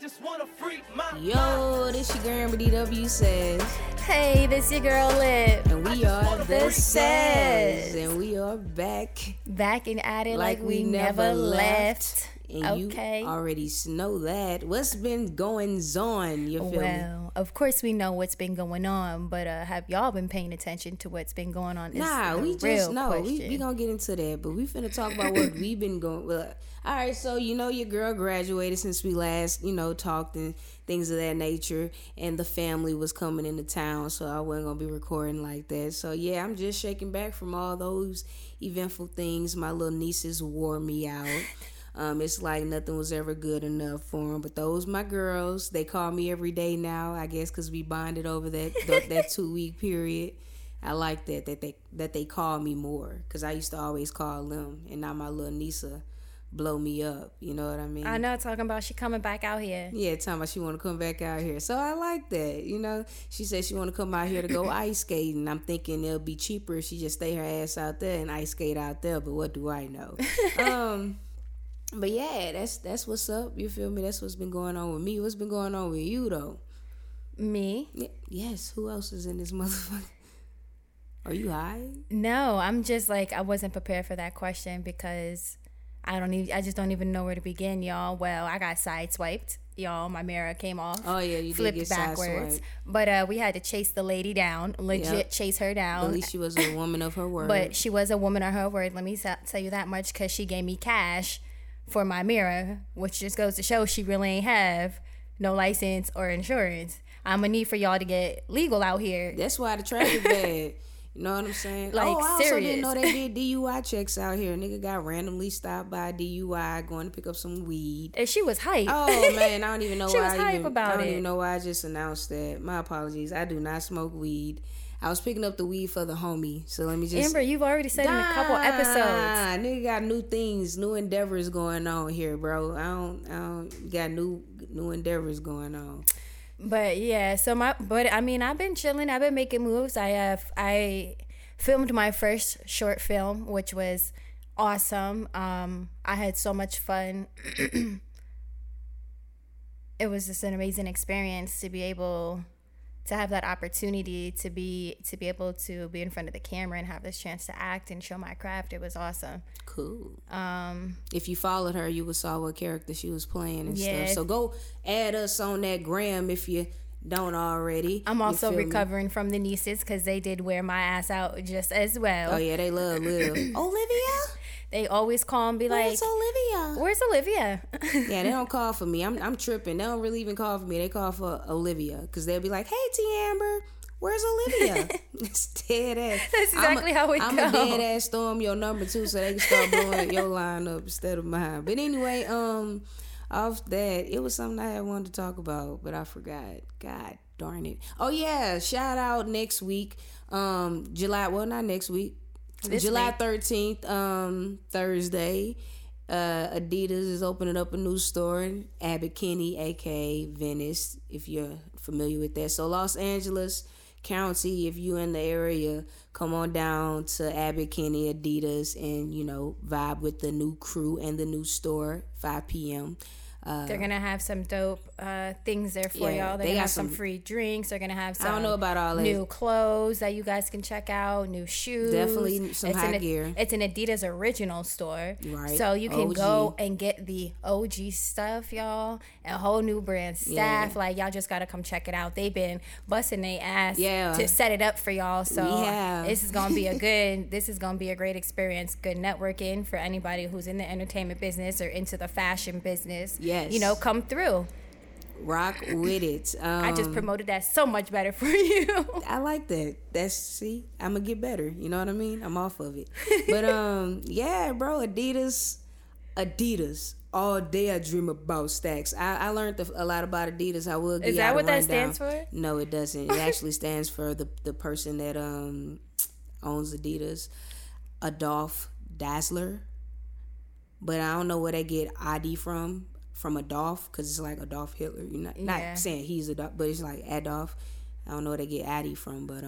just wanna freak my mind. Yo, this your girl BDW says. Hey, this your girl Lip. And we are the Says. And we are back. Back and at it like we never left. And okay. You already know that. What's been going on? You feel me? Of course we know what's been going on, but have y'all been paying attention to what's been going on? Nah, we just know. We gonna get into that, but we finna talk about what we've been going. Well, all right, so you know your girl graduated since we last, talked and things of that nature, and the family was coming into town, so I wasn't gonna be recording like that. So yeah, I'm just shaking back from all those eventful things. My little nieces wore me out. It's like nothing was ever good enough for them. But those my girls, they call me every day now, I guess, because we bonded over that 2 week period. I like that they call me more, because I used to always call them, and now my little Nisa blow me up. You know what I mean? I know, talking about she coming back out here. Yeah, talking about she want to come back out here. So I like that. She said she want to come out here to go ice skating. I'm thinking it'll be cheaper if she just stay her ass out there and ice skate out there. But what do I know? But yeah, that's what's up. You feel me? That's what's been going on with me. What's been going on with you though? Me? Yes. Who else is in this motherfucker? Are you high? No, I'm just like, I wasn't prepared for that question because I just don't even know where to begin, y'all. Well, I got sideswiped, y'all. My mirror came off. Oh yeah, you flipped did get backwards. But we had to chase the lady down. Legit, yep. Chase her down. At least she was a woman of her word. But she was a woman of her word. Let me tell you that much, because she gave me cash for my mirror, which just goes to show she really ain't have no license or insurance. I'm gonna need for y'all to get legal out here. That's why the traffic bad. You know what I'm saying? Like, oh, I also didn't know they did DUI checks out here. A nigga got randomly stopped by a DUI going to pick up some weed. And she was hype. Oh man, I don't even know why. She was hype about it. I don't even know why I just announced that. My apologies. I do not smoke weed. I was picking up the weed for the homie, so let me just... Amber, you've already said in a couple episodes. Nigga got new things, new endeavors going on here, bro. I don't got new endeavors going on. But yeah, so I've been chilling. I've been making moves. I filmed my first short film, which was awesome. I had so much fun. It was just an amazing experience to be able to have that opportunity to be able to be in front of the camera and have this chance to act and show my craft. It was awesome. Cool. If you followed her, you would saw what character she was playing and stuff. So go add us on that gram if you don't already. I'm also recovering from the nieces, because they did wear my ass out just as well. Oh yeah, they love Liv. Olivia? They always call and be like, Where's Olivia? Yeah, they don't call for me. I'm tripping. They don't really even call for me. They call for Olivia, because they'll be like, hey, T. Amber, where's Olivia? It's dead ass. That's exactly how it goes. I'm a dead ass throw them your number too, so they can start blowing your line up instead of mine. But anyway, off that, it was something I had wanted to talk about, but I forgot. God darn it. Oh yeah, shout out next week. July 13th, Thursday, Adidas is opening up a new store in Abbot Kinney, aka Venice, if you're familiar with that. So Los Angeles County, if you in the area, come on down to Abbot Kinney, Adidas, and vibe with the new crew and the new store. 5 p.m. They're going to have some dope things there for y'all. They're going to have some free drinks. They're going to have some, I don't know about all that, new clothes that you guys can check out, new shoes. Definitely some hot gear. It's an Adidas original store. Right. So you can go and get the OG stuff, y'all, and whole new brand staff. Yeah. Like, y'all just got to come check it out. They've been busting their ass to set it up for y'all. So this is going to be a great experience. Good networking for anybody who's in the entertainment business or into the fashion business. Yes. Come through. Rock with it. I just promoted that so much better for you. I like that. I'm going to get better. You know what I mean? I'm off of it. But, yeah, bro, Adidas. All day I dream about stacks. I learned a lot about Adidas. I will get. Is that what that stands for? No, it doesn't. It actually stands for the person that owns Adidas, Adolf Dassler. But I don't know where they get Adi from Adolf, because it's like Adolf Hitler. You're not saying he's Adolf, but it's like Adolf. I don't know where they get Adi from, but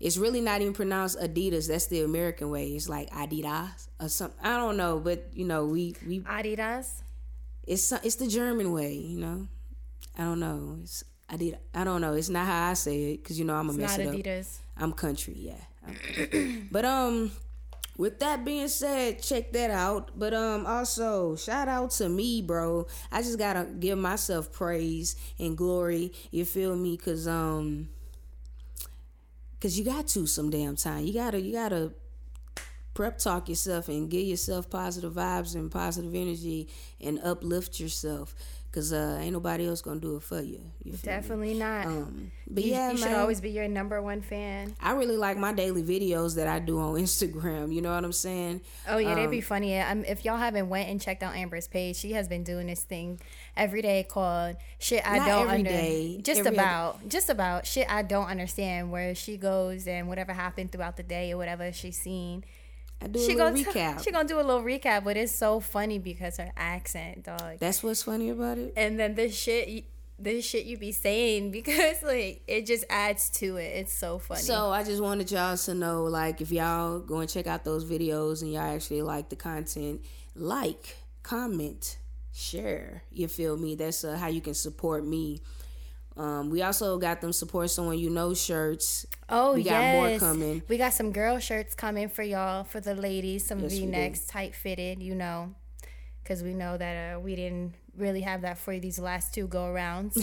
it's really not even pronounced Adidas. That's the American way. It's like Adidas or something. I don't know, but we Adidas. it's the German way, you know. I don't know. It's Adidas. I don't know. It's not how I say it, because you know I'm gonna mess it up. It's not Adidas. I'm country, yeah. I'm country. But with that being said, check that out. But also, shout out to me, bro. I just gotta give myself praise and glory. You feel me? Cause you got to some damn time. You gotta prep talk yourself and give yourself positive vibes and positive energy and uplift yourself. Cause ain't nobody else gonna do it for you. Definitely not. But you should always be your number one fan. I really like my daily videos that I do on Instagram. You know what I'm saying? Oh yeah, they be funny. If y'all haven't went and checked out Amber's page, she has been doing this thing every day called "Shit I Don't Understand." Just about shit I don't understand. Where she goes and whatever happened throughout the day or whatever she's seen. She gonna do a little recap, but it's so funny because her accent, dog. That's what's funny about it. And then the shit you be saying, because like it just adds to it. It's so funny. So I just wanted y'all to know, like, if y'all go and check out those videos and y'all actually like the content, like, comment, share. You feel me? That's how you can support me. We also got them Support Someone You Know shirts. Oh, we got more coming. We got some girl shirts coming for y'all, for the ladies, some V-necks, tight-fitted, you know, because we know that we didn't really have that for these last two go-arounds.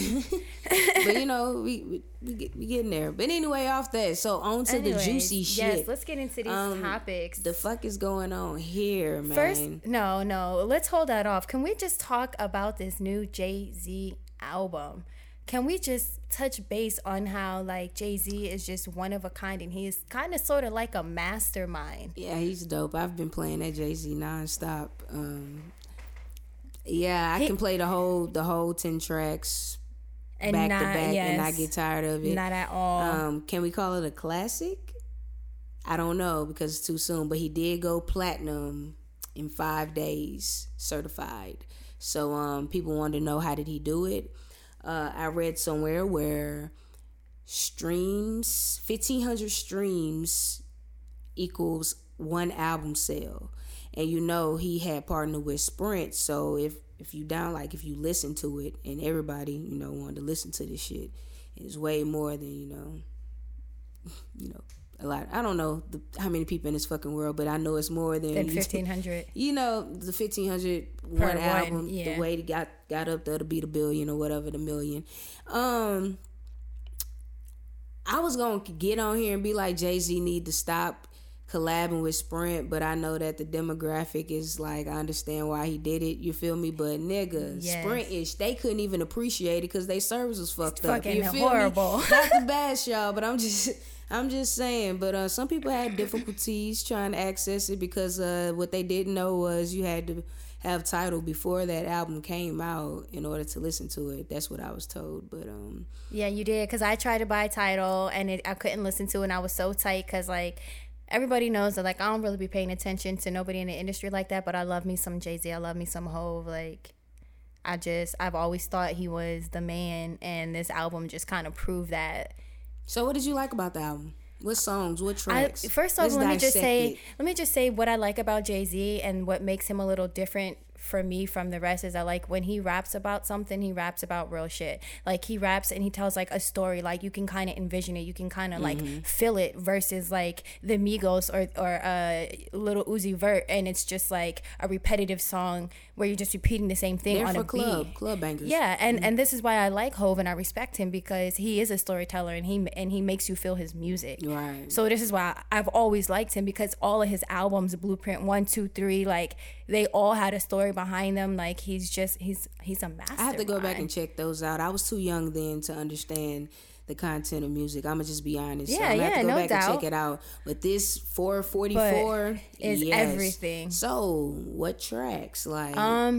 But, you know, we getting there. But anyway, off that, so on to the juicy shit. Yes, let's get into these topics. The fuck is going on here, man? First, no, let's hold that off. Can we just talk about this new Jay-Z album? Can we just touch base on how, like, Jay-Z is just one of a kind and he is kind of sort of like a mastermind? Yeah, he's dope. I've been playing that Jay-Z nonstop. I can play the whole 10 tracks and back to back and not get tired of it. Not at all. Can we call it a classic? I don't know, because it's too soon, but he did go platinum in 5 days, certified. So people wanted to know, how did he do it? I read somewhere where 1,500 streams equals one album sale. And you know he had partnered with Sprint, so if you listen to it, and everybody, you know, wanted to listen to this shit, it's way more than, you know, a lot. I don't know how many people in this fucking world, but I know it's more than 1,500. You know, the 1,500 one album, yeah. The way it got up there to be the billion or whatever, the million. I was going to get on here and be like, Jay-Z need to stop collabing with Sprint, but I know that the demographic is like, I understand why he did it, you feel me? But nigga, yes. Sprint-ish, they couldn't even appreciate it because their service was fucked up. You feel horrible. Me? Not the bash, y'all, but I'm just saying, but some people had difficulties trying to access it because what they didn't know was you had to have title before that album came out in order to listen to it. That's what I was told. But yeah, you did, because I tried to buy title and I couldn't listen to it, and I was so tight because, like, everybody knows that, like, I don't really be paying attention to nobody in the industry like that, but I love me some Jay-Z, I love me some Hove, like... I've always thought he was the man, and this album just kind of proved that. So what did you like about the album? What songs? What tracks? First off, let me just say what I like about Jay-Z and what makes him a little different for me from the rest is I like when he raps about something, he raps about real shit. Like, he raps and he tells, like, a story. Like, you can kind of envision it. You can kind of, like, feel it, versus, like, the Migos or Lil Uzi Vert, and it's just, like, a repetitive song where you're just repeating the same thing on a beat. Club bangers. Yeah, and this is why I like Hov and I respect him, because he is a storyteller and he makes you feel his music. Right. So this is why I've always liked him, because all of his albums, Blueprint 1, 2, 3, like, they all had a story behind them. Like, he's a master. I have to go back and check those out. I was too young then to understand the content of music. I'm gonna just be honest. Yeah, so I'm gonna have to go back and check it out. But this 444 is everything. So what tracks? Like, I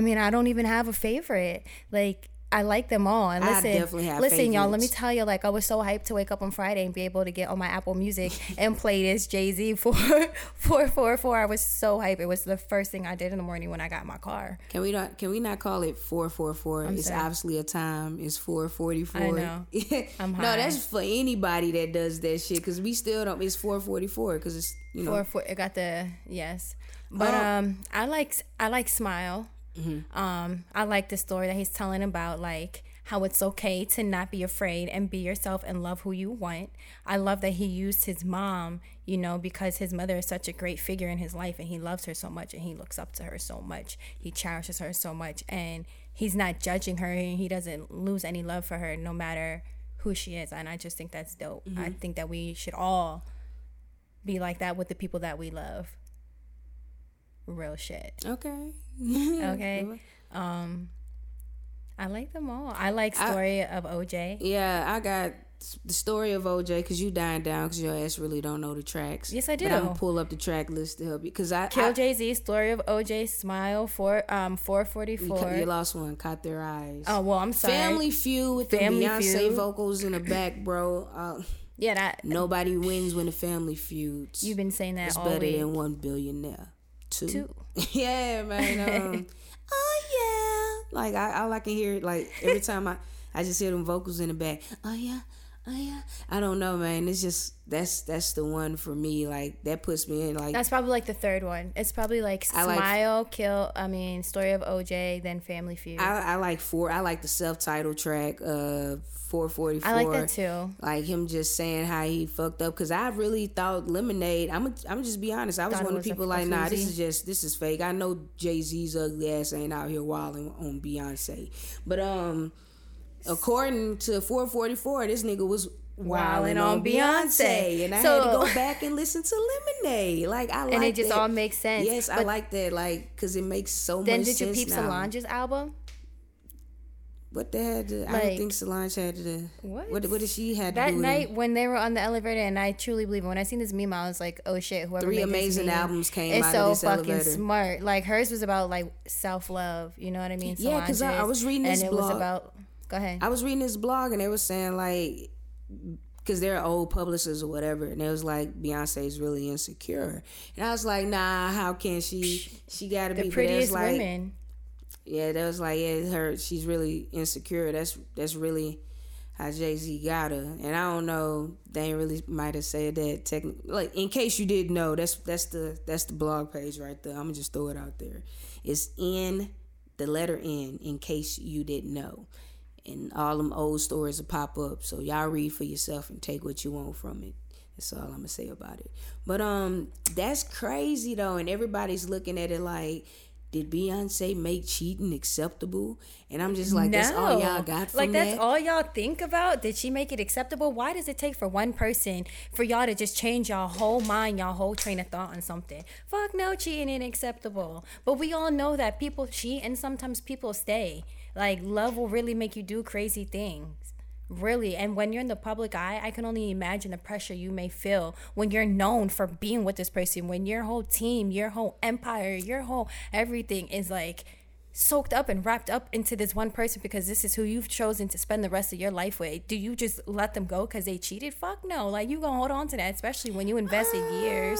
mean, I don't even have a favorite. Like, I like them all. And listen, I definitely have favorites. Y'all, let me tell you, like, I was so hyped to wake up on Friday and be able to get on my Apple Music and play this Jay-Z 444. I was so hyped. It was the first thing I did in the morning when I got in my car. Can we not call it 444? It's obviously a time. It's 444. I know. I'm high. No, that's for anybody that does that shit, because we still don't. It's 444 because it's, you know. It got the, yes. But I like Smile. Mm-hmm. I like the story that he's telling about, like, how it's okay to not be afraid and be yourself and love who you want. I love that he used his mom, you know, because his mother is such a great figure in his life, and he loves her so much, and he looks up to her so much. He cherishes her so much, and he's not judging her, and he doesn't lose any love for her no matter who she is. And I just think that's dope. Mm-hmm. I think that we should all be like that with the people that we love. Real shit. Okay. Okay. I like them all. I like story of OJ. Yeah, I got the story of OJ because you dying down because your ass really don't know the tracks. Yes, I do. But I'm gonna pull up the track list to help you because I Kill Jay-Z, story of OJ, Smile, 444. You lost one. Caught Their Eyes. Oh well, I'm sorry. Family Feud with the Beyonce vocals in the back, bro. Yeah, that nobody wins when the family feuds. You've been saying that. It's all better week. Than one billionaire. Two. Yeah, man. Oh yeah, like I can hear it. Like every time I just hear them vocals in the back. Oh yeah. I don't know, man. It's just that's the one for me. Like that puts me in. Like that's probably like the third one. It's probably like Smile, Story of OJ, then Family Feud. I like four. I like the self-titled track of 444. I like that too. Like him just saying how he fucked up because I really thought Lemonade. I'm just be honest. I was one of the people like, nah, this is fake. I know Jay-Z's ugly ass ain't out here wilding on Beyonce, but according to 444, this nigga was wilding on Beyonce, and I had to go back and listen to Lemonade. Like I like and it just that. All makes sense. Yes, but I like that. Like because it makes so much sense. Then did you peep now. Solange's album? What they had to, like, I don't think Solange had to. What did she had to that do? That night when they were on the elevator, and I truly believe it. When I seen this meme, I was like, oh shit, whoever made amazing this meme, albums came out of this elevator. It's so fucking smart. Like hers was about like self love. You know what I mean? Solange's, yeah, because I was reading this and blog. It was about. Go ahead. I was reading this blog and they were saying like, because they're old publishers or whatever, and it was like Beyonce's really insecure, and I was like, nah, how can she? She gotta be the prettiest like, women. Yeah, that was like she's really insecure. That's really how Jay-Z got her, and I don't know. They ain't really might have said that technically. Like in case you didn't know, that's the blog page right there. I'm gonna just throw it out there. It's in the letter N. In case you didn't know. And all them old stories will pop up. So y'all read for yourself and take what you want from it. That's all I'm going to say about it. But that's crazy, though. And everybody's looking at it like, did Beyonce make cheating acceptable? And I'm just like, no. That's all y'all got from like, that? Like, that's all y'all think about? Did she make it acceptable? Why does it take for one person for y'all to just change y'all whole mind, y'all whole train of thought on something? Fuck no, cheating ain't acceptable. But we all know that people cheat and sometimes people stay. Like, love will really make you do crazy things. Really. And when you're in the public eye, I can only imagine the pressure you may feel when you're known for being with this person, when your whole team, your whole empire, your whole everything is like soaked up and wrapped up into this one person because this is who you've chosen to spend the rest of your life with. Do you just let them go because they cheated? Fuck no. Like, you gonna hold on to that, especially when you invested years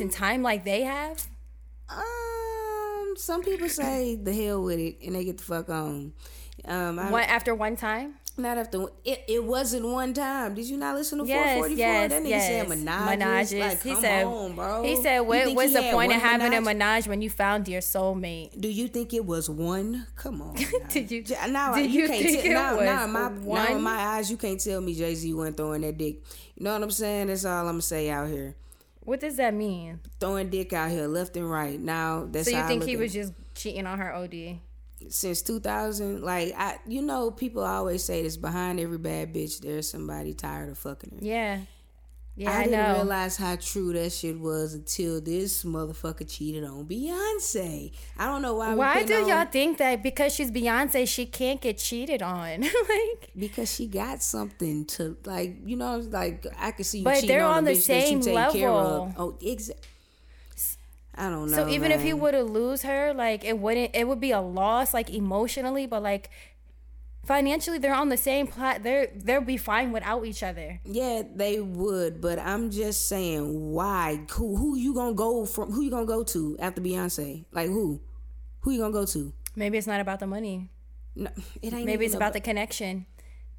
in time like they have. Some people say the hell with it and they get the fuck on. After one time? Not after it wasn't one time. Did you not listen to 444? Yes, that nigga said menages. Like, he said, on, bro. He said, what's the point of having a menage when you found your soulmate? Do you think it was one? Come on. Did you? Now in my eyes, you can't tell me Jay-Z wasn't throwing that dick. You know what I'm saying? That's all I'm gonna say out here. What does that mean? Throwing dick out here left and right. Now that's so you think he was just cheating on her OD? Since 2000, like people always say this: behind every bad bitch, there's somebody tired of fucking her. Yeah, yeah. I didn't realize how true that shit was until this motherfucker cheated on Beyonce. I don't know why. Why do y'all think that because she's Beyonce, she can't get cheated on? Like because she got something to like, you know, like I could see you cheating on the bitch that you take care of. Oh, exactly. I don't know. So even if he were to lose her, like it would be a loss, like emotionally, but like financially, they're on the same plot. They'll be fine without each other. Yeah, they would. But I'm just saying, why? Who you gonna go from? Who you gonna go to after Beyonce? Like who? Who you gonna go to? Maybe it's not about the money. No, it ain't. Maybe it's about the connection.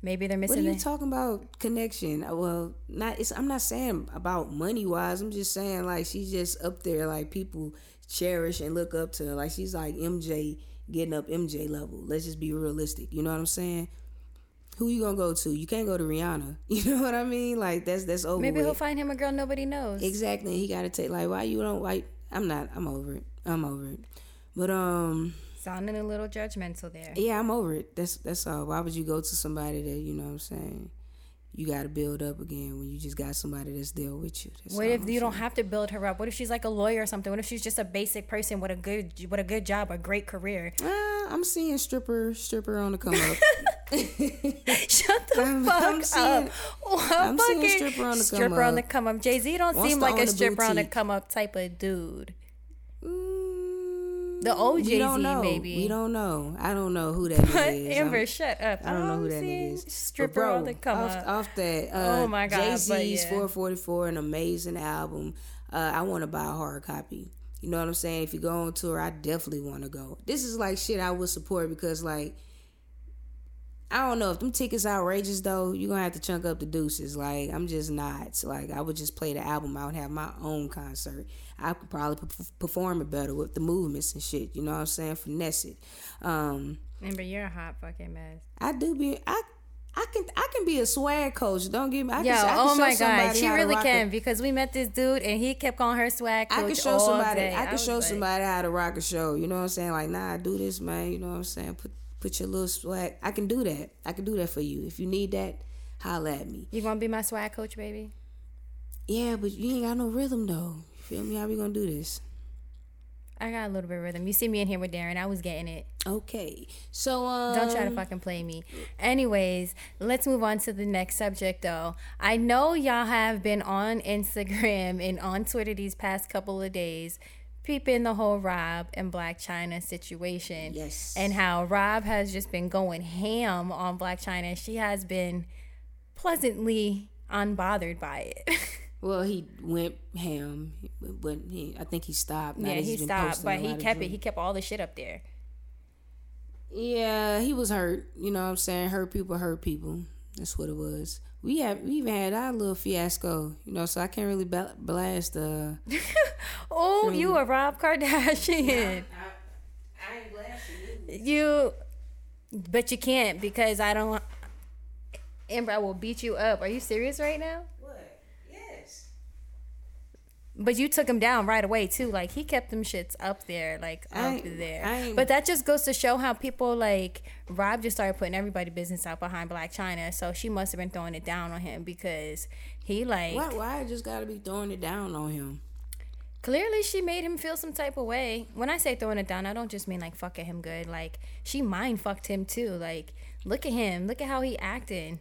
Maybe they're missing. What are you talking about? Connection? Well, not. I'm not saying about money wise. I'm just saying like she's just up there. Like people cherish and look up to her. Like she's like MJ, getting up MJ level. Let's just be realistic. You know what I'm saying? Who you gonna go to? You can't go to Rihanna. You know what I mean? Like that's over. Maybe he'll find him a girl nobody knows. Exactly. He gotta take like why you don't like. I'm over it. But sounding a little judgmental there. Yeah, I'm over it. That's all. Why would you go to somebody that, you know what I'm saying, you gotta build up again when you just got somebody that's there with you? That's what if you don't have to build her up? What if she's like a lawyer or something? What if she's just a basic person with a good job, a great career? I'm seeing stripper on the come up. Shut the fuck up. I'm seeing stripper on the come up. Stripper on the come up. Jay-Z don't seem like a stripper on the come up type of dude. The old Jay-Z, maybe. We don't know. I don't know who that is. Amber, shut up. I don't know who that is. Stripper on the come up. Off that. Oh my God. Jay-Z's 444, an amazing album. I want to buy a hard copy. You know what I'm saying? If you go on tour, I definitely want to go. This is like shit I would support because, like, I don't know. If them tickets outrageous, though, you're going to have to chunk up the deuces. Like, I'm just not. Like, I would just play the album. I would have my own concert. I could probably perform it better with the movements and shit. You know what I'm saying? Finesse it. Amber, you're a hot fucking mess. I do be... I can be a swag coach. Don't give me... I can show my God. She really can because we met this dude and he kept calling her swag coach. I can show somebody how to rock a show. You know what I'm saying? Like, nah, I do this, man. You know what I'm saying? Put your little swag. I can do that. I can do that for you. If you need that, holla at me. You gonna be my swag coach, baby? Yeah, but you ain't got no rhythm, though. You feel me? How we gonna do this? I got a little bit of rhythm. You see me in here with Darren. I was getting it. Okay. So, don't try to fucking play me. Anyways, let's move on to the next subject, though. I know y'all have been on Instagram and on Twitter these past couple of days peeping the whole Rob and Blac Chyna situation. Yes. And how Rob has just been going ham on Blac Chyna. She has been pleasantly unbothered by it. Well, he went ham, but I think he stopped. Yeah, he stopped, but he kept it. He kept all the shit up there. Yeah, he was hurt. You know what I'm saying? Hurt people. That's what it was. We even had our little fiasco, you know, so I can't really blast. Oh, you a Rob Kardashian. I ain't blasting you. But you can't because I don't. Amber, I will beat you up. Are you serious right now? But you took him down right away, too. Like, he kept them shits up there, like, up there. But that just goes to show how people, like, Rob just started putting everybody's business out behind Blac Chyna, so she must have been throwing it down on him because he, like... Why I just gotta be throwing it down on him? Clearly, she made him feel some type of way. When I say throwing it down, I don't just mean, like, fucking him good. Like, she mind-fucked him, too. Like, look at him. Look at how he acting.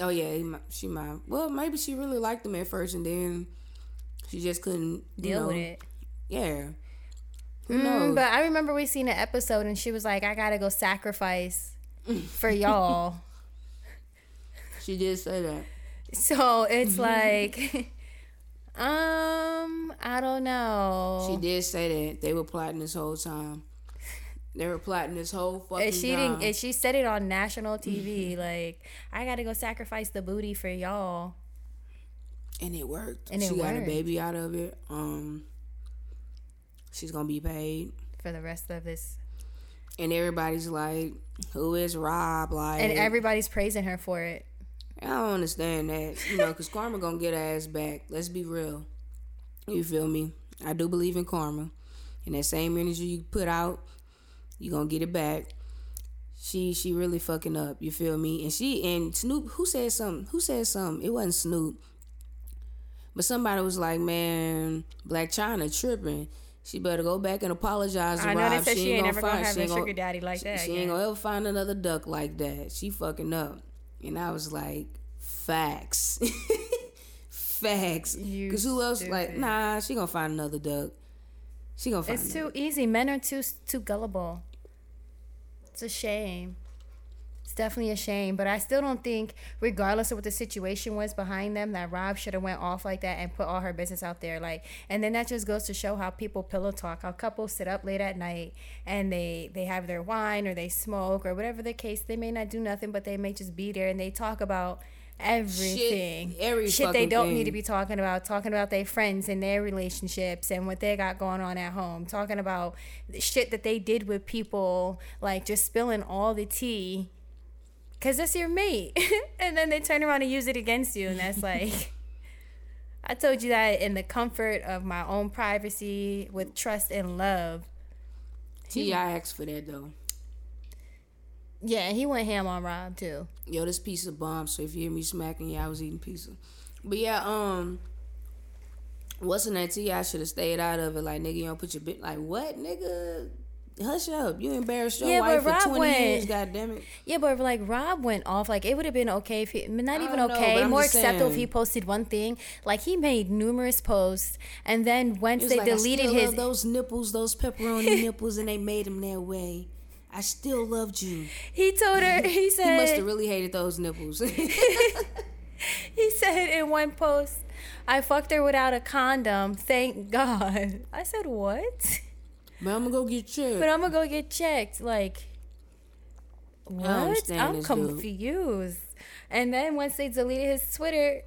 Oh, yeah, she mind. Well, maybe she really liked him at first, and then... she just couldn't deal with it. Yeah. Who knows? But I remember we seen an episode and she was like, I gotta go sacrifice for y'all. She did say that. So it's like, I don't know. She did say that. They were plotting this whole time. They were plotting this whole fucking time. And she said it on national TV, like, I gotta go sacrifice the booty for y'all. And it worked. She got a baby out of it. She's gonna be paid for the rest of this. And everybody's like, "Who is Rob?" Like, and everybody's praising her for it. I don't understand that, you know, because karma gonna get her ass back. Let's be real. You feel me? I do believe in karma, and that same energy you put out, you gonna get it back. She really fucking up. You feel me? And Snoop, who said something? It wasn't Snoop. But somebody was like, man, Blac Chyna tripping. She better go back and apologize to Rob. I know they said she ain't ever going to have a sugar daddy like that. She ain't going to ever find another duck like that. She fucking up. And I was like, facts. Facts. Because who else? Like, nah, she going to find another duck. She going to find another. It's too easy. Men are too gullible. It's a shame. It's definitely a shame, but I still don't think, regardless of what the situation was behind them, that Rob should have went off like that and put all her business out there. Like, and then that just goes to show how people pillow talk, how couples sit up late at night and they have their wine or they smoke or whatever the case. They may not do nothing, but they may just be there and they talk about everything, shit they don't need to be talking about their friends and their relationships and what they got going on at home, talking about shit that they did with people, like just spilling all the tea because that's your mate. And then they turn around and use it against you, and that's like, I told you that in the comfort of my own privacy with trust and love. T.I. asked for that though. Yeah, he went ham on Rob too. Yo, this pizza bomb. So if you hear me smacking, yeah, I was eating pizza. But yeah, what's in that T.I. should have stayed out of it. Like, nigga, you don't put your bitch. Like, what, nigga? Hush up. You embarrassed your wife for 20 years, goddammit. Yeah, but like Rob went off. Like, it would have been okay if he, not even okay, more acceptable if he posted one thing. Like, he made numerous posts, and then once they deleted his, those nipples, those pepperoni nipples, and they made them their way. I still loved you. He told her, he said... He must have really hated those nipples. He said in one post, I fucked her without a condom, thank God. I said, what? But I'm going to go get checked. Like, what? I'm confused. Dude. And then once they deleted his Twitter,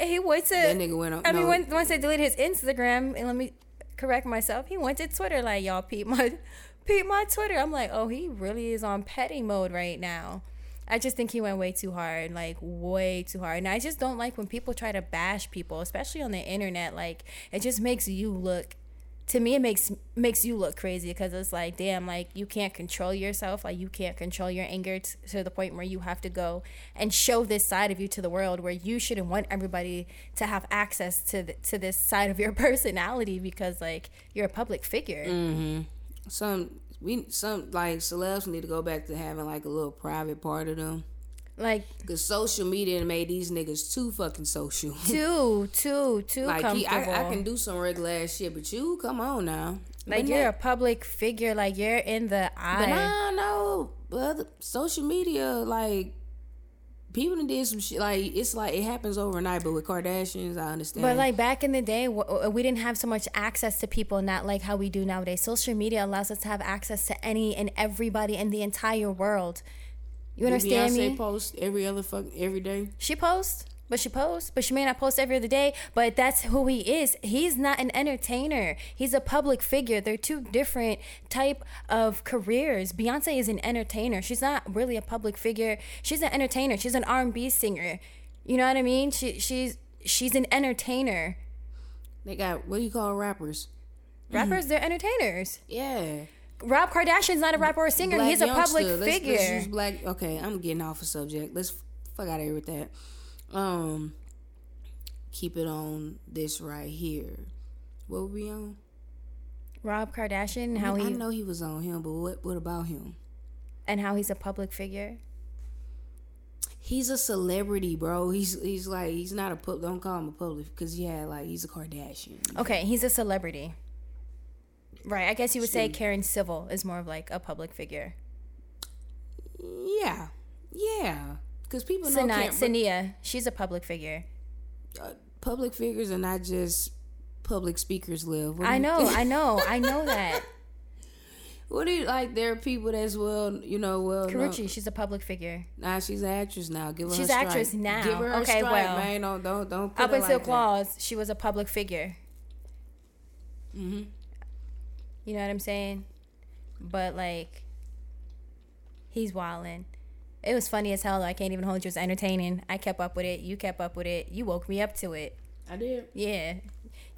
he went to... That nigga went on... once they deleted his Instagram, and let me correct myself, he went to Twitter like, y'all peep my Twitter. I'm like, oh, he really is on petty mode right now. I just think he went way too hard. And I just don't like when people try to bash people, especially on the internet. Like, it just makes you look, to me, it makes you look crazy, because it's like, damn, like, you can't control yourself. Like, you can't control your anger to the point where you have to go and show this side of you to the world, where you shouldn't want everybody to have access to this side of your personality, because, like, you're a public figure. Mm-hmm. Some like celebs need to go back to having like a little private part of them, like, because social media made these niggas too fucking social, too like comfortable. I can do some regular ass shit, but you come on now, like, but you're a public figure, like, you're in the eye. But I know, but social media, like, people that did some shit, like, it's like it happens overnight. But with Kardashians, I understand. But like back in the day, we didn't have so much access to people, not like how we do nowadays. Social media allows us to have access to any and everybody in the entire world. You understand me? Beyonce posts every day. She posts, but she may not post every other day. But that's who he is. He's not an entertainer. He's a public figure. They're two different type of careers. Beyonce is an entertainer. She's not really a public figure. She's an entertainer. She's an R&B singer. You know what I mean? She's an entertainer. They got, what do you call rappers? Rappers, they're entertainers. Yeah. Rob Kardashian's not a rapper or a singer. Black, he's a public figure. Let's use Black. Okay, I'm getting off the subject. Let's fuck out of here with that. Keep it on this right here. What were we on? Rob Kardashian. How I know he was on him, but what about him? And how he's a public figure. He's a celebrity, bro. He's like, he's not a public. Don't call him a public, because he's a Kardashian. Okay, he's a celebrity. Right. I guess you would say Karen Civil is more of like a public figure. Yeah. Yeah. Because people know Sania, she's a public figure. Public figures are not just public speakers, Liv. I know that. What do you like? There are people that's well. Karuchi, she's a public figure. Nah, she's an actress now. She's an actress now. Give her a strike, well, man. Don't. Up until like Claus, she was a public figure. Mhm. You know what I'm saying? But like, he's wildin'. It was funny as hell. I can't even hold you. It was entertaining. I kept up with it. You kept up with it. You woke me up to it. I did. Yeah.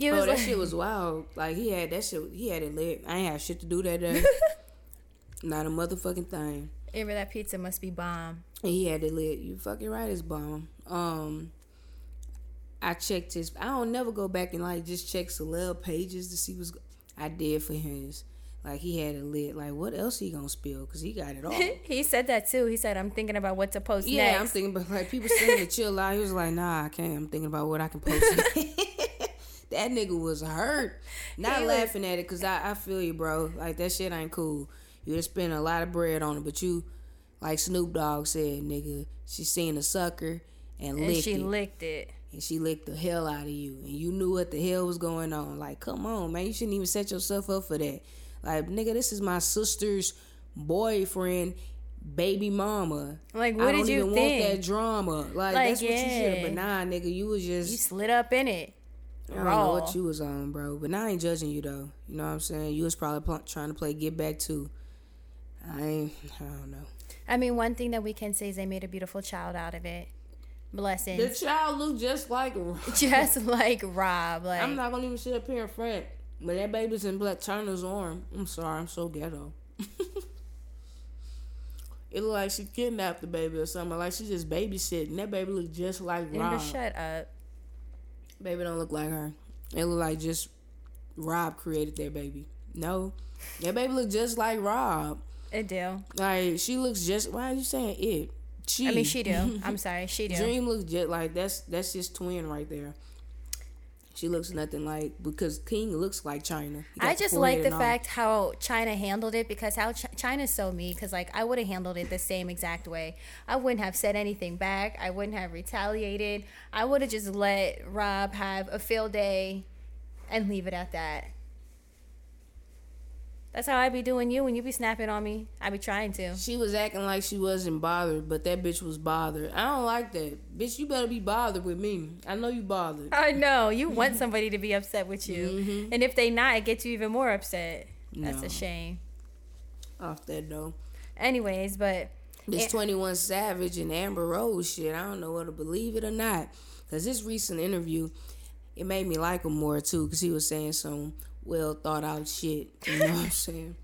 That shit was wild. Like, he had that shit. He had it lit. I ain't have shit to do that day. Not a motherfucking thing. Amber, that pizza must be bomb. And he had it lit. You fucking right, it's bomb. I checked his. I don't never go back and like just check celeb pages to see what's. I did for his. Like, he had a lid. Like, what else he gonna spill? Because he got it all. He said that, too. He said, I'm thinking about what to post next. Yeah, I'm thinking about, like, people saying to chill out. He was like, nah, I can't. I'm thinking about what I can post. That nigga was hurt. Not laughing at it, because I feel you, bro. Like, that shit ain't cool. You just spend a lot of bread on it, but you, Like Snoop Dogg said, nigga, she seen a sucker and licked it. And she licked it. And she licked the hell out of you. And you knew what the hell was going on. Like, come on, man. You shouldn't even set yourself up for that. Like, nigga, this is my sister's boyfriend, baby mama. Like, what did you think? I don't even want that drama. Like that's what you should have. But nah, nigga, you was just... You slid up in it. I don't know what you was on, bro. But nah, I ain't judging you, though. You know what I'm saying? You was probably trying to play Get Back, too. I don't know. I mean, one thing that we can say is they made a beautiful child out of it. Blessings. The child looked just like Rob. Just like Rob. Like, I'm not going to even sit up here in front. But that baby's in Blac Chyna's arm. I'm sorry. I'm so ghetto. It looked like she kidnapped the baby or something. Like she just babysitting. That baby looked just like Rob. Amber, shut up. Baby don't look like her. It looked like just Rob created that baby. No. That baby looked just like Rob. It do. Like, she looks just... Why are you saying it? She. I mean, she do. I'm sorry. She do. Dream looks just like... That's his twin right there. She looks nothing like... Because King looks like Chyna. I just like the fact how Chyna handled it, because how Chyna's so mean, because, like, I would have handled it the same exact way. I wouldn't have said anything back. I wouldn't have retaliated. I would have just let Rob have a field day and leave it at that. That's how I be doing you when you be snapping on me. I be trying to. She was acting like she wasn't bothered, but that bitch was bothered. I don't like that. Bitch, you better be bothered with me. I know you bothered. I know. You want somebody to be upset with you. Mm-hmm. And if they not, it gets you even more upset. That's a shame. Off that, though. Anyways, but... This 21 Savage and Amber Rose shit, I don't know whether to believe it or not. Because this recent interview, it made me like him more, too, because he was saying some... well thought out shit. You know what I'm saying?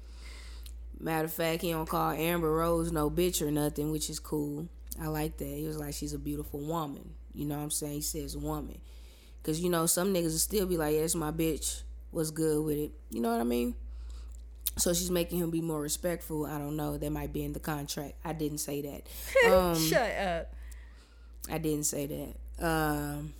Matter of fact, he don't call Amber Rose no bitch or nothing, which is cool. I like that. He was like, she's a beautiful woman. You know what I'm saying? He says woman. Because, you know, some niggas will still be like, yeah, it's my bitch. What's good with it? You know what I mean? So she's making him be more respectful. I don't know. That might be in the contract. I didn't say that. Shut up. I didn't say that.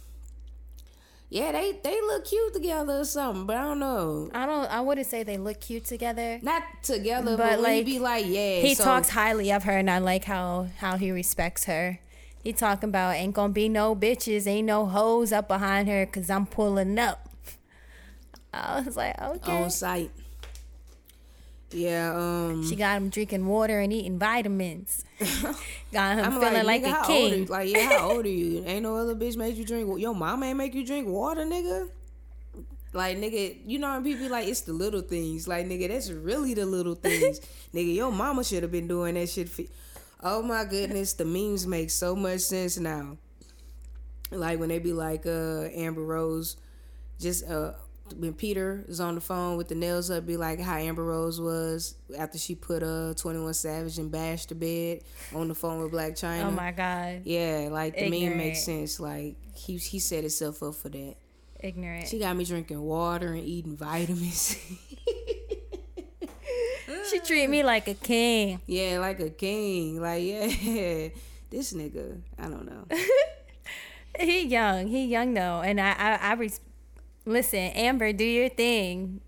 Yeah, they look cute together or something, but I don't know. I wouldn't say they look cute together. Not together, but like, be like, yeah. He talks highly of her, and I like how he respects her. He talking about ain't gonna be no bitches, ain't no hoes up behind her, cause I'm pulling up. I was like, okay. On sight. Yeah. She got him drinking water and eating vitamins. Got him feeling like a king. Like, yeah, how old are you? Ain't no other bitch made you drink. Your mama ain't make you drink water, nigga. Like, nigga, you know when people be like, it's the little things. Like, nigga, that's really the little things. Nigga, your mama should have been doing that shit. Oh my goodness, the memes make so much sense now. Like when they be like, Amber Rose, just when Peter is on the phone with the nails up, be like how Amber Rose was after she put 21 Savage and Bash to bed on the phone with Blac Chyna. Oh my god. Yeah, like the meme makes sense. Like he set himself up for that. Ignorant. She got me drinking water and eating vitamins. She treat me like a king. Yeah, like a king. Like, yeah, this nigga, I don't know. He young though, and I respect. Listen, Amber, do your thing.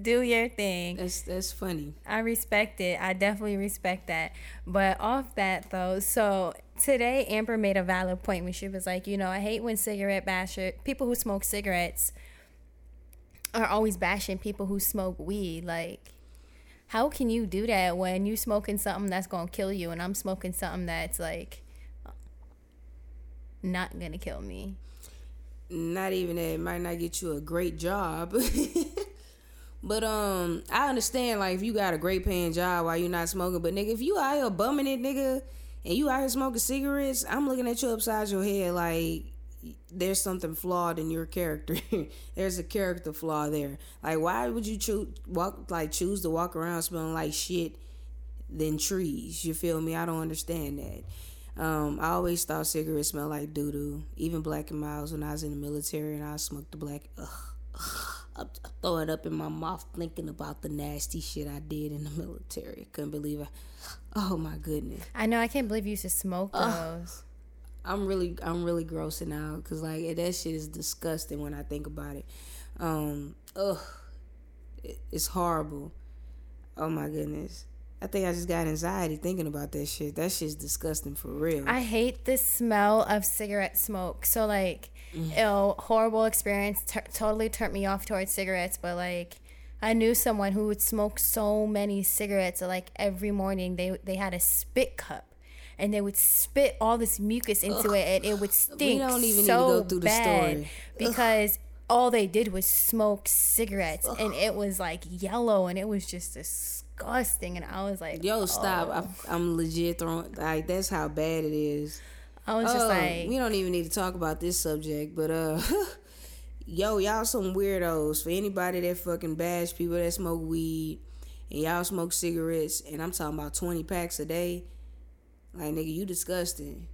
Do your thing. That's funny. I respect it. I definitely respect that. But off that, though, so today Amber made a valid point when she was like, you know, I hate when people who smoke cigarettes are always bashing people who smoke weed. Like, how can you do that when you smoking something that's going to kill you and I'm smoking something that's, like, not going to kill me? Not even that. It might not get you a great job. But I understand, like, if you got a great paying job while you're not smoking. But, nigga, if you out here bumming it, nigga, and you out here smoking cigarettes, I'm looking at you upside your head like there's something flawed in your character. There's a character flaw there. Like, why would you choose to walk around smelling like shit than trees? You feel me? I don't understand that. I always thought cigarettes smelled like doo-doo. Even Black & Miles when I was in the military and I smoked the black. I throw it up in my mouth thinking about the nasty shit I did in the military. Couldn't believe it. Oh, my goodness. I know. I can't believe you used to smoke those. I'm really grossing out because, like, that shit is disgusting when I think about it. It's horrible. Oh, my goodness. I think I just got anxiety thinking about that shit. That shit's disgusting for real. I hate the smell of cigarette smoke. So, like, horrible experience. Totally turned me off towards cigarettes. But, like, I knew someone who would smoke so many cigarettes. So, like, every morning they had a spit cup. And they would spit all this mucus into it. And it would stink so bad. We don't even need to go through the story. Because... all they did was smoke cigarettes, and it was like yellow, and it was just disgusting. And I was like, "Yo, stop! I'm legit throwing like that's how bad it is." I was just like, "We don't even need to talk about this subject." But yo, y'all some weirdos. For anybody that fucking bash people that smoke weed, and y'all smoke cigarettes, and I'm talking about 20 packs a day. Like, nigga, you disgusting.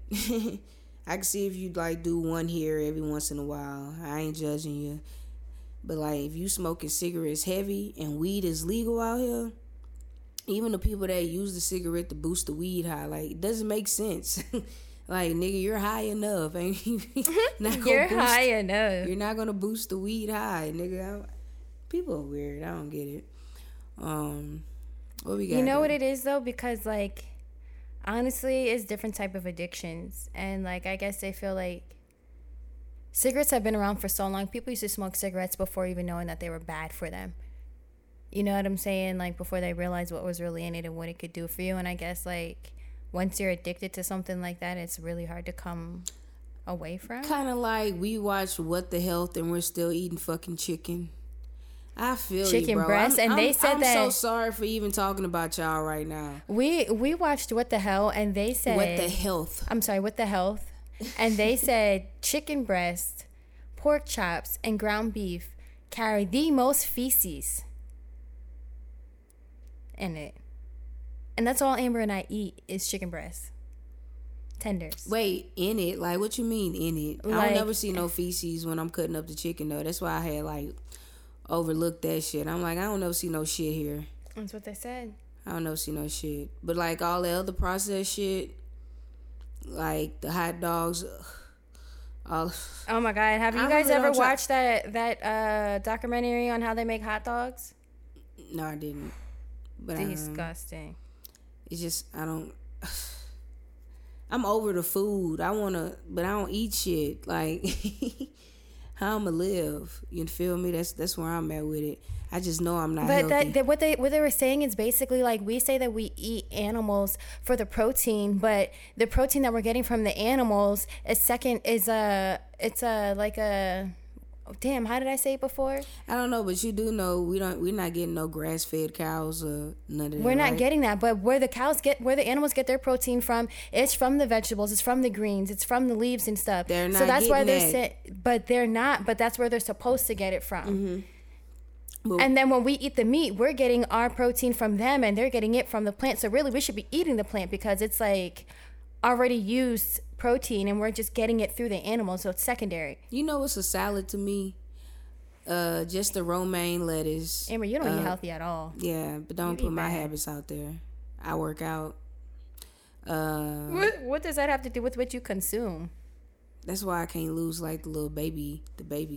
I can see if you, like, do one here every once in a while. I ain't judging you. But, like, if you smoking cigarettes heavy and weed is legal out here, even the people that use the cigarette to boost the weed high, like, it doesn't make sense. Like, nigga, you're high enough. Ain't you? You're not going to boost the weed high, nigga. People are weird. I don't get it. What we got? You know what it is, though? Because, like... honestly, it's different type of addictions. And, like, I guess they feel like cigarettes have been around for so long. People used to smoke cigarettes before even knowing that they were bad for them. You know what I'm saying? Like, before they realized what was really in it and what it could do for you. And I guess, like, once you're addicted to something like that, it's really hard to come away from. Kind of like we watch What the Health and we're still eating fucking chicken. I feel chicken you, bro. Breasts, and they said that. I'm so sorry for even talking about y'all right now. We watched What the Hell, and they said What the Health. I'm sorry, What the Health, and they said chicken breast, pork chops, and ground beef carry the most feces in it, and that's all Amber and I eat is chicken breasts, tenders. Wait, in it? Like what you mean in it? Like, I don't never see no feces when I'm cutting up the chicken though. That's why I had like. Overlook that shit. I'm like, I don't know, see no shit here. That's what they said. I don't know, see no shit. But like all the other processed shit, like the hot dogs. Oh my God! Have you guys ever watched that documentary on how they make hot dogs? No, I didn't. But disgusting. It's just I don't. I'm over the food. But I don't eat shit like. How I'ma live? You feel me? That's where I'm at with it. I just know I'm not. But what they were saying is basically like we say that we eat animals for the protein, but the protein that we're getting from the animals how did I say it before? I don't know, but you do know we're not getting no grass fed cows or none of that. We're not getting that, but where the animals get their protein from, it's from the vegetables, it's from the greens, it's from the leaves and stuff. They're not. So that's why they're but that's where they're supposed to get it from. Mm-hmm. But, and then when we eat the meat, we're getting our protein from them and they're getting it from the plant. So really we should be eating the plant because it's like already used protein and we're just getting it through the animal, so it's secondary. You know what's a salad to me? Just the romaine lettuce. Amber, you don't eat healthy at all. Yeah, but don't put my habits out there. I work out. What does that have to do with what you consume? That's why I can't lose like the baby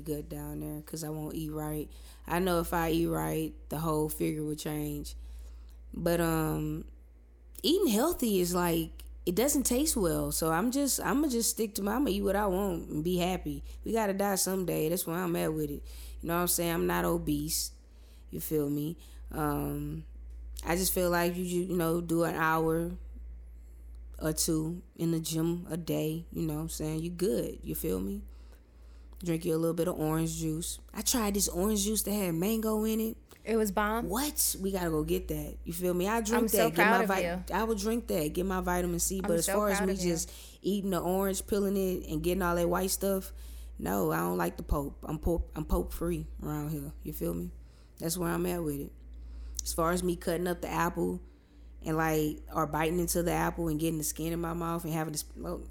gut down there because I won't eat right. I know if I eat right, the whole figure will change. But eating healthy is like it doesn't taste well, so I'm gonna just stick to my. I'm gonna eat what I want and be happy. We gotta die someday. That's where I'm at with it. You know what I'm saying? I'm not obese. You feel me? I just feel like you know do an hour or two in the gym a day. You know what I'm saying? You good? You feel me? Drink you a little bit of orange juice. I tried this orange juice that had mango in it. It was bomb. What? We gotta go get that. You feel me? I would drink that. Get my vitamin C. But as far as me just eating the orange, peeling it, and getting all that white stuff, no, I don't like the Pope. I'm Pope free around here. You feel me? That's where I'm at with it. As far as me cutting up the apple, and like or biting into the apple and getting the skin in my mouth and having this,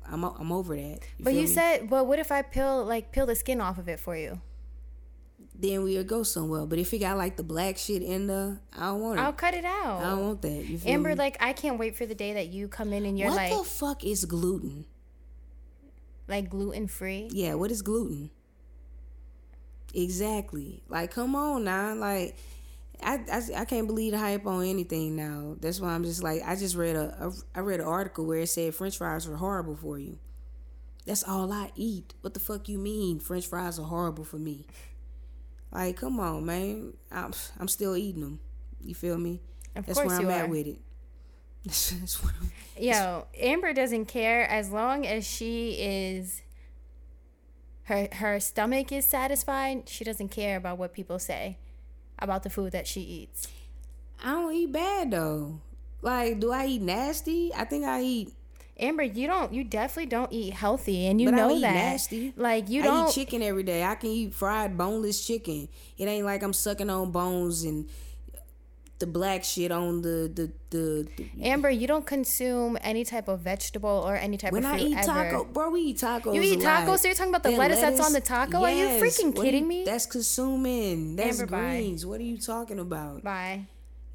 I'm over that. But what if I peel the skin off of it for you? Then we'll go somewhere. But if it got, like, the black shit in there, I don't want it. I'll cut it out. I don't want that. You feel Amber, me? Like, I can't wait for the day that you come in and you're like... What the fuck is gluten? Like, gluten-free? Yeah, what is gluten? Exactly. Like, come on now. Like, I can't believe the hype on anything now. That's why I'm just like, I just read an article where it said French fries are horrible for you. That's all I eat. What the fuck you mean French fries are horrible for me? Like, come on, man. I'm still eating them. You feel me? Of course you are. That's where I'm at with it. Yo, Amber doesn't care as long as she is... Her stomach is satisfied. She doesn't care about what people say about the food that she eats. I don't eat bad, though. Like, do I eat nasty? I think I eat... Amber, you definitely don't eat healthy, and you but know I eat that. Nasty. Like you don't. I eat chicken every day. I can eat fried boneless chicken. It ain't like I'm sucking on bones and the black shit on the. Amber, you don't consume any type of vegetable or any type of fruit ever. When I eat taco, bro, we eat tacos. You eat tacos, so you're talking about the lettuce that's on the taco? Yes. Are you freaking kidding me? That's consuming. That's Amber, greens. Bye. What are you talking about? Bye.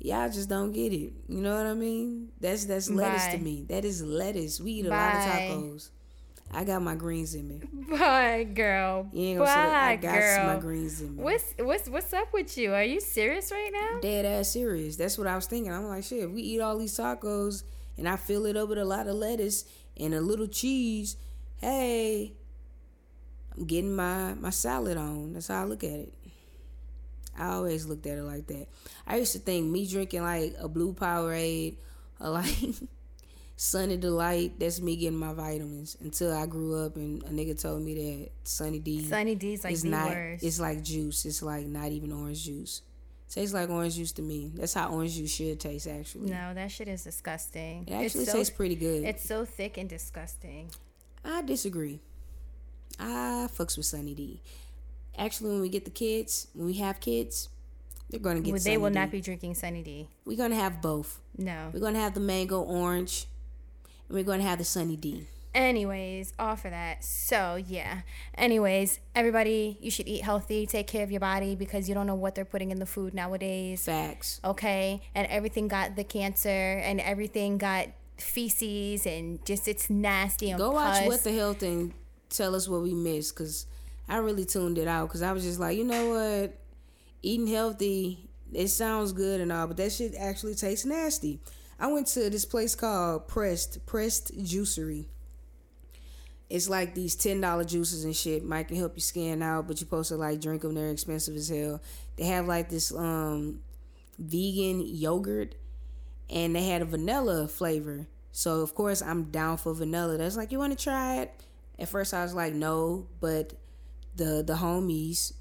Y'all just don't get it. You know what I mean? That's lettuce to me. That is lettuce. We eat a lot of tacos. I got my greens in me. Bye, girl. You ain't gonna say that. I got my greens in me. What's up with you? Are you serious right now? Dead ass serious. That's what I was thinking. I'm like, shit, if we eat all these tacos and I fill it up with a lot of lettuce and a little cheese, hey, I'm getting my salad on. That's how I look at it. I always looked at it like that. I used to think me drinking like a blue Powerade or like Sunny Delight, that's me getting my vitamins, until I grew up and a nigga told me that Sunny D's like the worst. It's like juice. It's like not even orange juice. Tastes like orange juice to me. That's how orange juice should taste, actually. No, that shit is disgusting. It actually tastes pretty good. It's so thick and disgusting. I disagree. I fucks with Sunny D. Actually, when we have kids, they're going to get Sunny D. They will not be drinking Sunny D. We're going to have both. No. We're going to have the mango orange, and we're going to have the Sunny D. Anyways, all for that. So, yeah. Anyways, everybody, you should eat healthy. Take care of your body because you don't know what they're putting in the food nowadays. Facts. Okay? And everything got the cancer, and everything got feces, and just it's nasty and pus. Go watch What the Health and tell us what we missed, because... I really tuned it out because I was just like, you know what? Eating healthy, it sounds good and all, but that shit actually tastes nasty. I went to this place called Pressed Juicery. It's like these $10 juices and shit. Might can help you skin out, but you're supposed to like drink them. They're expensive as hell. They have like this vegan yogurt, and they had a vanilla flavor. So, of course, I'm down for vanilla. That's like, you want to try it? At first, I was like, no, but... The homies,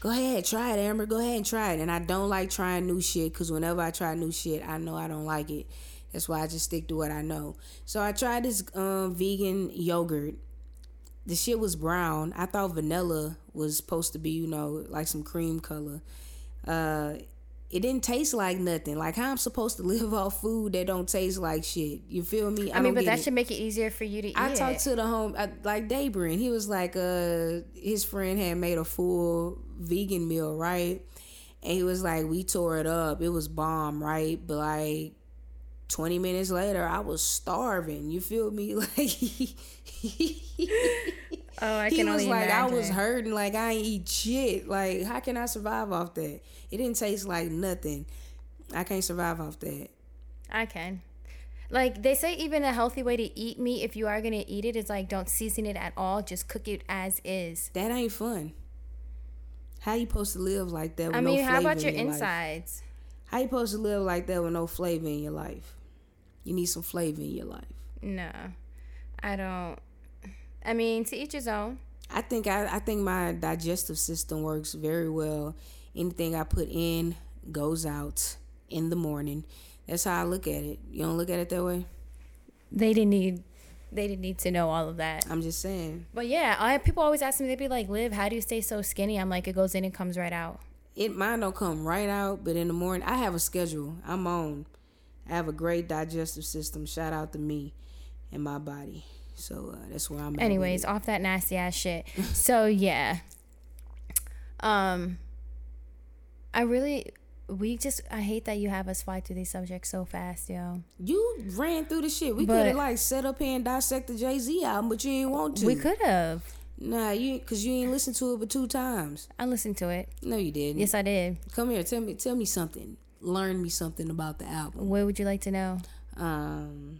go ahead, try it, Amber. Go ahead and try it. And I don't like trying new shit because whenever I try new shit, I know I don't like it. That's why I just stick to what I know. So I tried this vegan yogurt. The shit was brown. I thought vanilla was supposed to be, you know, like some cream color. It didn't taste like nothing. Like, how I'm supposed to live off food that don't taste like shit? You feel me? I mean, that should make it easier for you to eat. I talked to the Dayber, and he was like, his friend had made a full vegan meal, right? And he was like, we tore it up. It was bomb, right? But like 20 minutes later, I was starving. You feel me? Like, oh, I can only imagine. He was like, I was hurting, like I ain't eat shit. Like, how can I survive off that? It didn't taste like nothing. I can't survive off that. I can. Like, they say even a healthy way to eat meat, if you are going to eat it, is like, don't season it at all. Just cook it as is. That ain't fun. How you supposed to live like that with no flavor in your life? I mean, how about your insides? How you supposed to live like that with no flavor in your life? You need some flavor in your life. No, I don't. I mean, to each his own. I think my digestive system works very well. Anything I put in goes out in the morning. That's how I look at it. You don't look at it that way? They didn't need to know all of that. I'm just saying. But yeah, people always ask me. They be like, "Liv, how do you stay so skinny?" I'm like, "It goes in and comes right out." Mine don't come right out, but in the morning I have a schedule. I'm on. I have a great digestive system. Shout out to me and my body. So that's where I'm at. Anyways, off that nasty ass shit. So yeah, I hate that you have us fly through these subjects so fast, yo. You ran through the shit. We could have like set up here and dissect the Jay-Z album, but you didn't want to. We could have. Nah, because you ain't listened to it but 2 times. I listened to it. No, you didn't. Yes, I did. Come here. Tell me something. Learn me something about the album. What would you like to know? Learn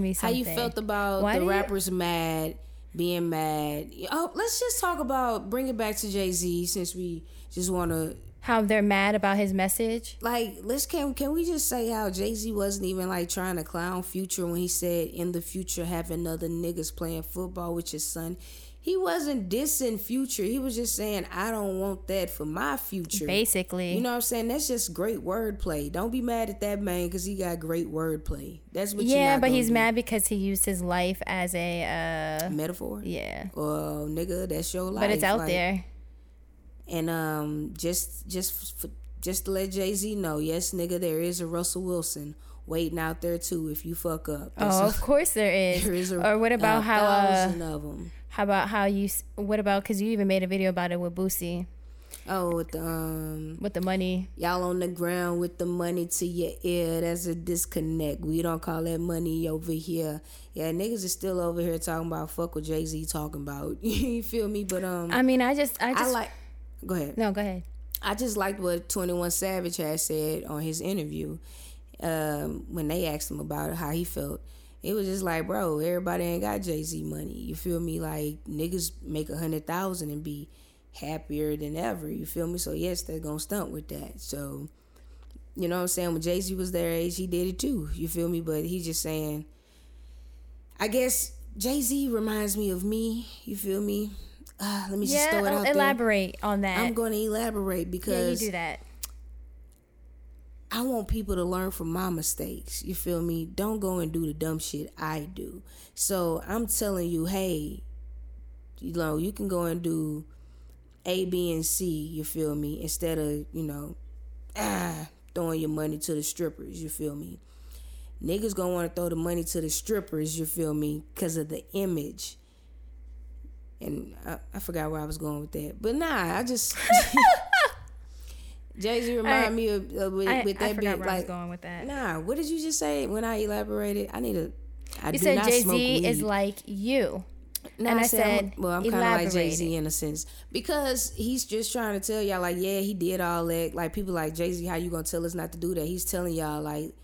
me something. How you felt about the rappers mad, being mad. Oh, let's just talk about, bring it back to Jay-Z since we just want to. How they're mad about his message? Like, can we just say how Jay-Z wasn't even, like, trying to clown Future when he said, in the future, having other niggas playing football with your son? He wasn't dissing Future. He was just saying, I don't want that for my future. Basically. You know what I'm saying? That's just great wordplay. Don't be mad at that man because he got great wordplay. That's what you're not Yeah, but he's mad because he used his life as a... metaphor? Yeah. Oh, nigga, that's your life. But it's out there. And just to let Jay-Z know, yes, nigga, there is a Russell Wilson waiting out there too if you fuck up. Of course there is. There is a, or what about how 1,000 of them? How about how you? What about because you even made a video about it with Boosie? Oh, with the money. Y'all on the ground with the money to your ear. That's a disconnect. We don't call that money over here. Yeah, niggas is still over here talking about fuck what Jay-Z talking about. You feel me? But I mean, I like. Go ahead. No, go ahead. I just liked what 21 Savage had said on his interview when they asked him about how he felt. It was just like, bro, everybody ain't got Jay-Z money. You feel me? Like, niggas make 100,000 and be happier than ever. You feel me? So, yes, they're going to stunt with that. So, you know what I'm saying? When Jay-Z was their age, he did it too. You feel me? But he's just saying, I guess Jay-Z reminds me of me. You feel me? Let me just throw it out there. Elaborate on that. I'm going to elaborate because you do that. I want people to learn from my mistakes. You feel me? Don't go and do the dumb shit I do. So I'm telling you, hey, you know, you can go and do A, B, and C. You feel me? Instead of, you know, throwing your money to the strippers. You feel me? Niggas gonna want to throw the money to the strippers. You feel me? Because of the image. And I forgot where I was going with that. But nah, I just... Jay-Z reminded me of with that bit. I forgot where I was going with that. Nah, what did you just say when I elaborated? You said Jay-Z is like you. No, and I said well, I'm kind of like Jay-Z in a sense. Because he's just trying to tell y'all, like, yeah, he did all that. Like, people like, Jay-Z, how you going to tell us not to do that? He's telling y'all, like...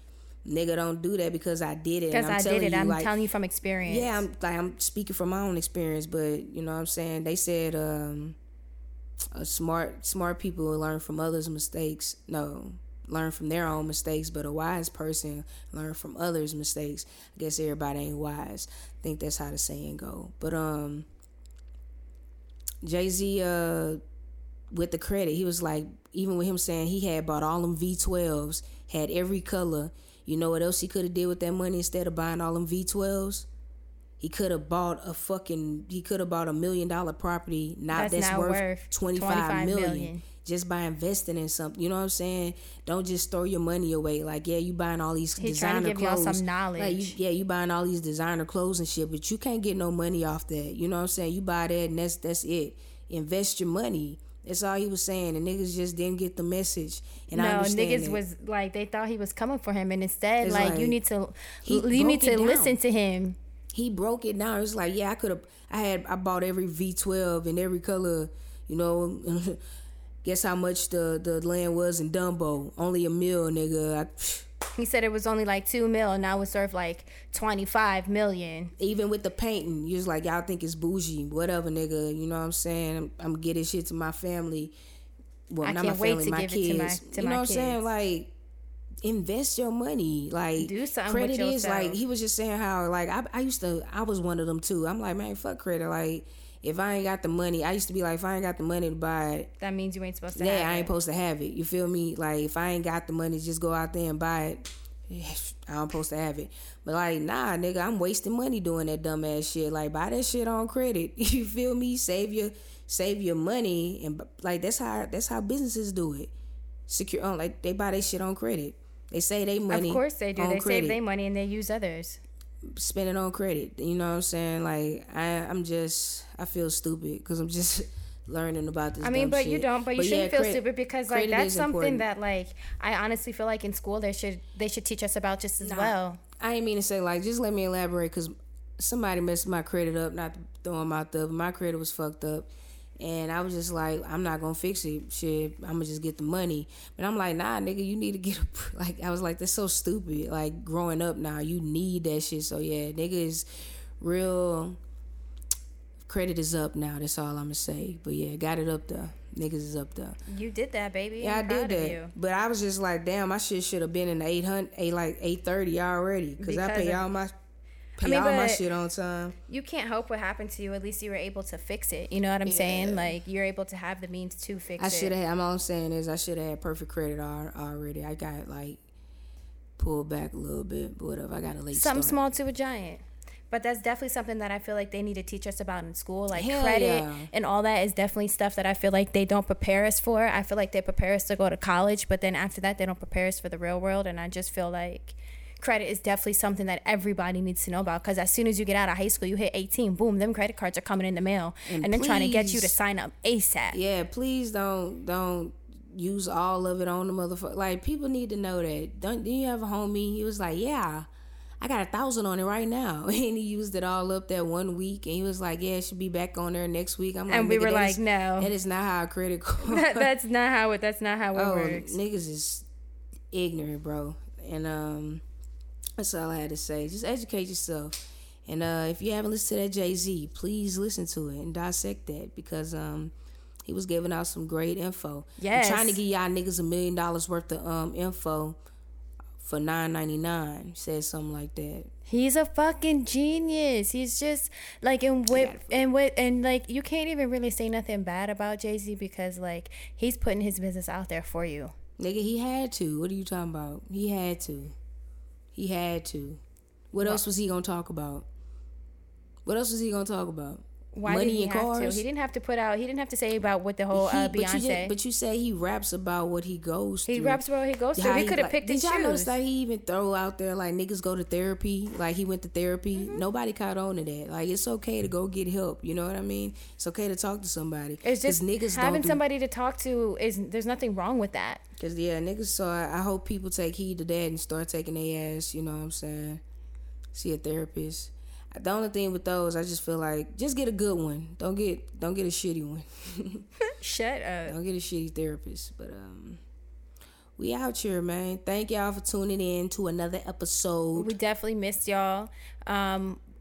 Nigga, don't do that because I did it. Because I did it. I'm telling you from experience. Yeah, I'm speaking from my own experience, but you know what I'm saying? They said smart people learn from others' mistakes. No, learn from their own mistakes, but a wise person learn from others' mistakes. I guess everybody ain't wise. I think that's how the saying go. But Jay-Z with the credit, he was like, even with him saying he had bought all them V12s, had every color. You know what else he could have did with that money instead of buying all them V12s? He could have bought a $1 million property. That's worth 25 million just by investing in something. You know what I'm saying? Don't just throw your money away. Like, yeah, you buying all these designer clothes. He's trying to give y'all some knowledge. Like, you buying all these designer clothes and shit, but you can't get no money off that. You know what I'm saying? You buy that and that's it. Invest your money. That's all he was saying, and niggas just didn't get the message. And I understand niggas that. Was like they thought he was coming for him, and instead, like you need to listen to him. He broke it down. It's like, yeah, I bought every V12 and every color. You know, guess how much the land was in Dumbo? Only $1 million, nigga. He said it was only like $2 million, and now it's worth like 25 million. Even with the painting, you was like, y'all think it's bougie, whatever, nigga. You know what I'm saying? I'm getting shit to my family. Well, I not can't my family, wait to my give kids. It to my you know my what kids. I'm saying? Like, invest your money. Like, do something credit with yourself. Is like he was just saying how like I was one of them too. I'm like, man, fuck credit. Like, if I ain't got the money, I used to be like, if I ain't got the money to buy it, that means you ain't supposed to have it. Yeah, I ain't supposed to have it. You feel me? Like, if I ain't got the money, just go out there and buy it. I'm supposed to have it. But like, nah, nigga, I'm wasting money doing that dumb ass shit. Like, buy that shit on credit. You feel me? Save your money, and like that's how businesses do it. Secure on, like, they buy their shit on credit. They save their money. Of course they do. They save their money and they use others. Spend it on credit. You know what I'm saying? Like, I feel stupid because I'm just learning about this. I mean, but shit. You don't. But you shouldn't feel stupid because like that's something important. That like I honestly feel like in school they should teach us about just as well. I ain't mean to say like just let me elaborate because somebody messed my credit up, not to throw them out there, but my credit was fucked up. And I was just like, I'm not going to fix it. Shit, I'm going to just get the money. But I'm like, nah, nigga, you need to get a... Like, I was like, that's so stupid. Like, growing up now, you need that shit. So, yeah, nigga is real... Credit is up now. That's all I'm going to say. But, yeah, got it up there. Niggas is up there. You did that, baby. Yeah, I did that. But I was just like, damn, my shit should have been in the 830 already. Because I pay all my... my shit on time. You can't help what happened to you. At least you were able to fix it. You know what I'm saying? Like, you're able to have the means to fix it. All I'm saying is I should have had perfect credit already. I got, like, pulled back a little bit, but whatever. I got a late something start. Small to a giant. But that's definitely something that I feel like they need to teach us about in school. Like, and all that is definitely stuff that I feel like they don't prepare us for. I feel like they prepare us to go to college, but then after that, they don't prepare us for the real world. And I just feel like... Credit is definitely something that everybody needs to know about, because as soon as you get out of high school, you hit 18, boom, them credit cards are coming in the mail, and they're trying to get you to sign up ASAP. Yeah, please don't use all of it on the motherfucker. Like, people need to know that. Don't you have a homie? He was like, yeah, I got 1,000 on it right now, and he used it all up that 1 week, and he was like, yeah, it should be back on there next week. I'm like, and we were like, no, that is not how a credit card. That's not how it works. Niggas is ignorant, bro, and that's all I had to say. Just educate yourself. And if you haven't listened to that Jay-Z, please listen to it and dissect that, because he was giving out some great info. Yes. I'm trying to give y'all niggas $1 million worth of info for $9.99. He said something like that. He's a fucking genius. He's just like and you can't even really say nothing bad about Jay-Z, because like he's putting his business out there for you. Nigga, he had to. What are you talking about? He had to. He had to. What else was he going to talk about? Why money did he and have cars? To? He didn't have to put out... He didn't have to say about what the whole Beyonce... But you say he raps about what he goes through. He raps about what he goes through. He could have picked and choose. Did y'all notice that he even throw out there, like, niggas go to therapy? Like, he went to therapy? Mm-hmm. Nobody caught on to that. Like, it's okay to go get help. You know what I mean? It's okay to talk to somebody. It's just niggas having somebody to talk to, there's nothing wrong with that. Because, yeah, niggas... So, I hope people take heed to that and start taking their ass, you know what I'm saying? See a therapist. The only thing with those, I just feel like, just get a good one. Don't get a shitty one. Shut up. Don't get a shitty therapist. But we out here, man. Thank y'all for tuning in to another episode. We definitely missed y'all.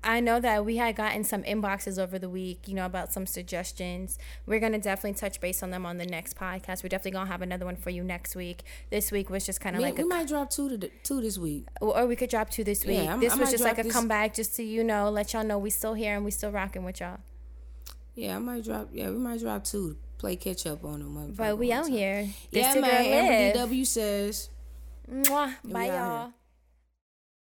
I know that we had gotten some inboxes over the week, you know, about some suggestions. We're going to definitely touch base on them on the next podcast. We're definitely going to have another one for you next week. This week was just kind of like... We might drop two this week. Or we could drop two this week. Yeah, this was just like a comeback just to, you know, let y'all know we still here and we still rocking with y'all. Yeah, we might drop two. Play catch up on them. But we out here. Yeah, man. MDW says... Mwah. Bye, y'all.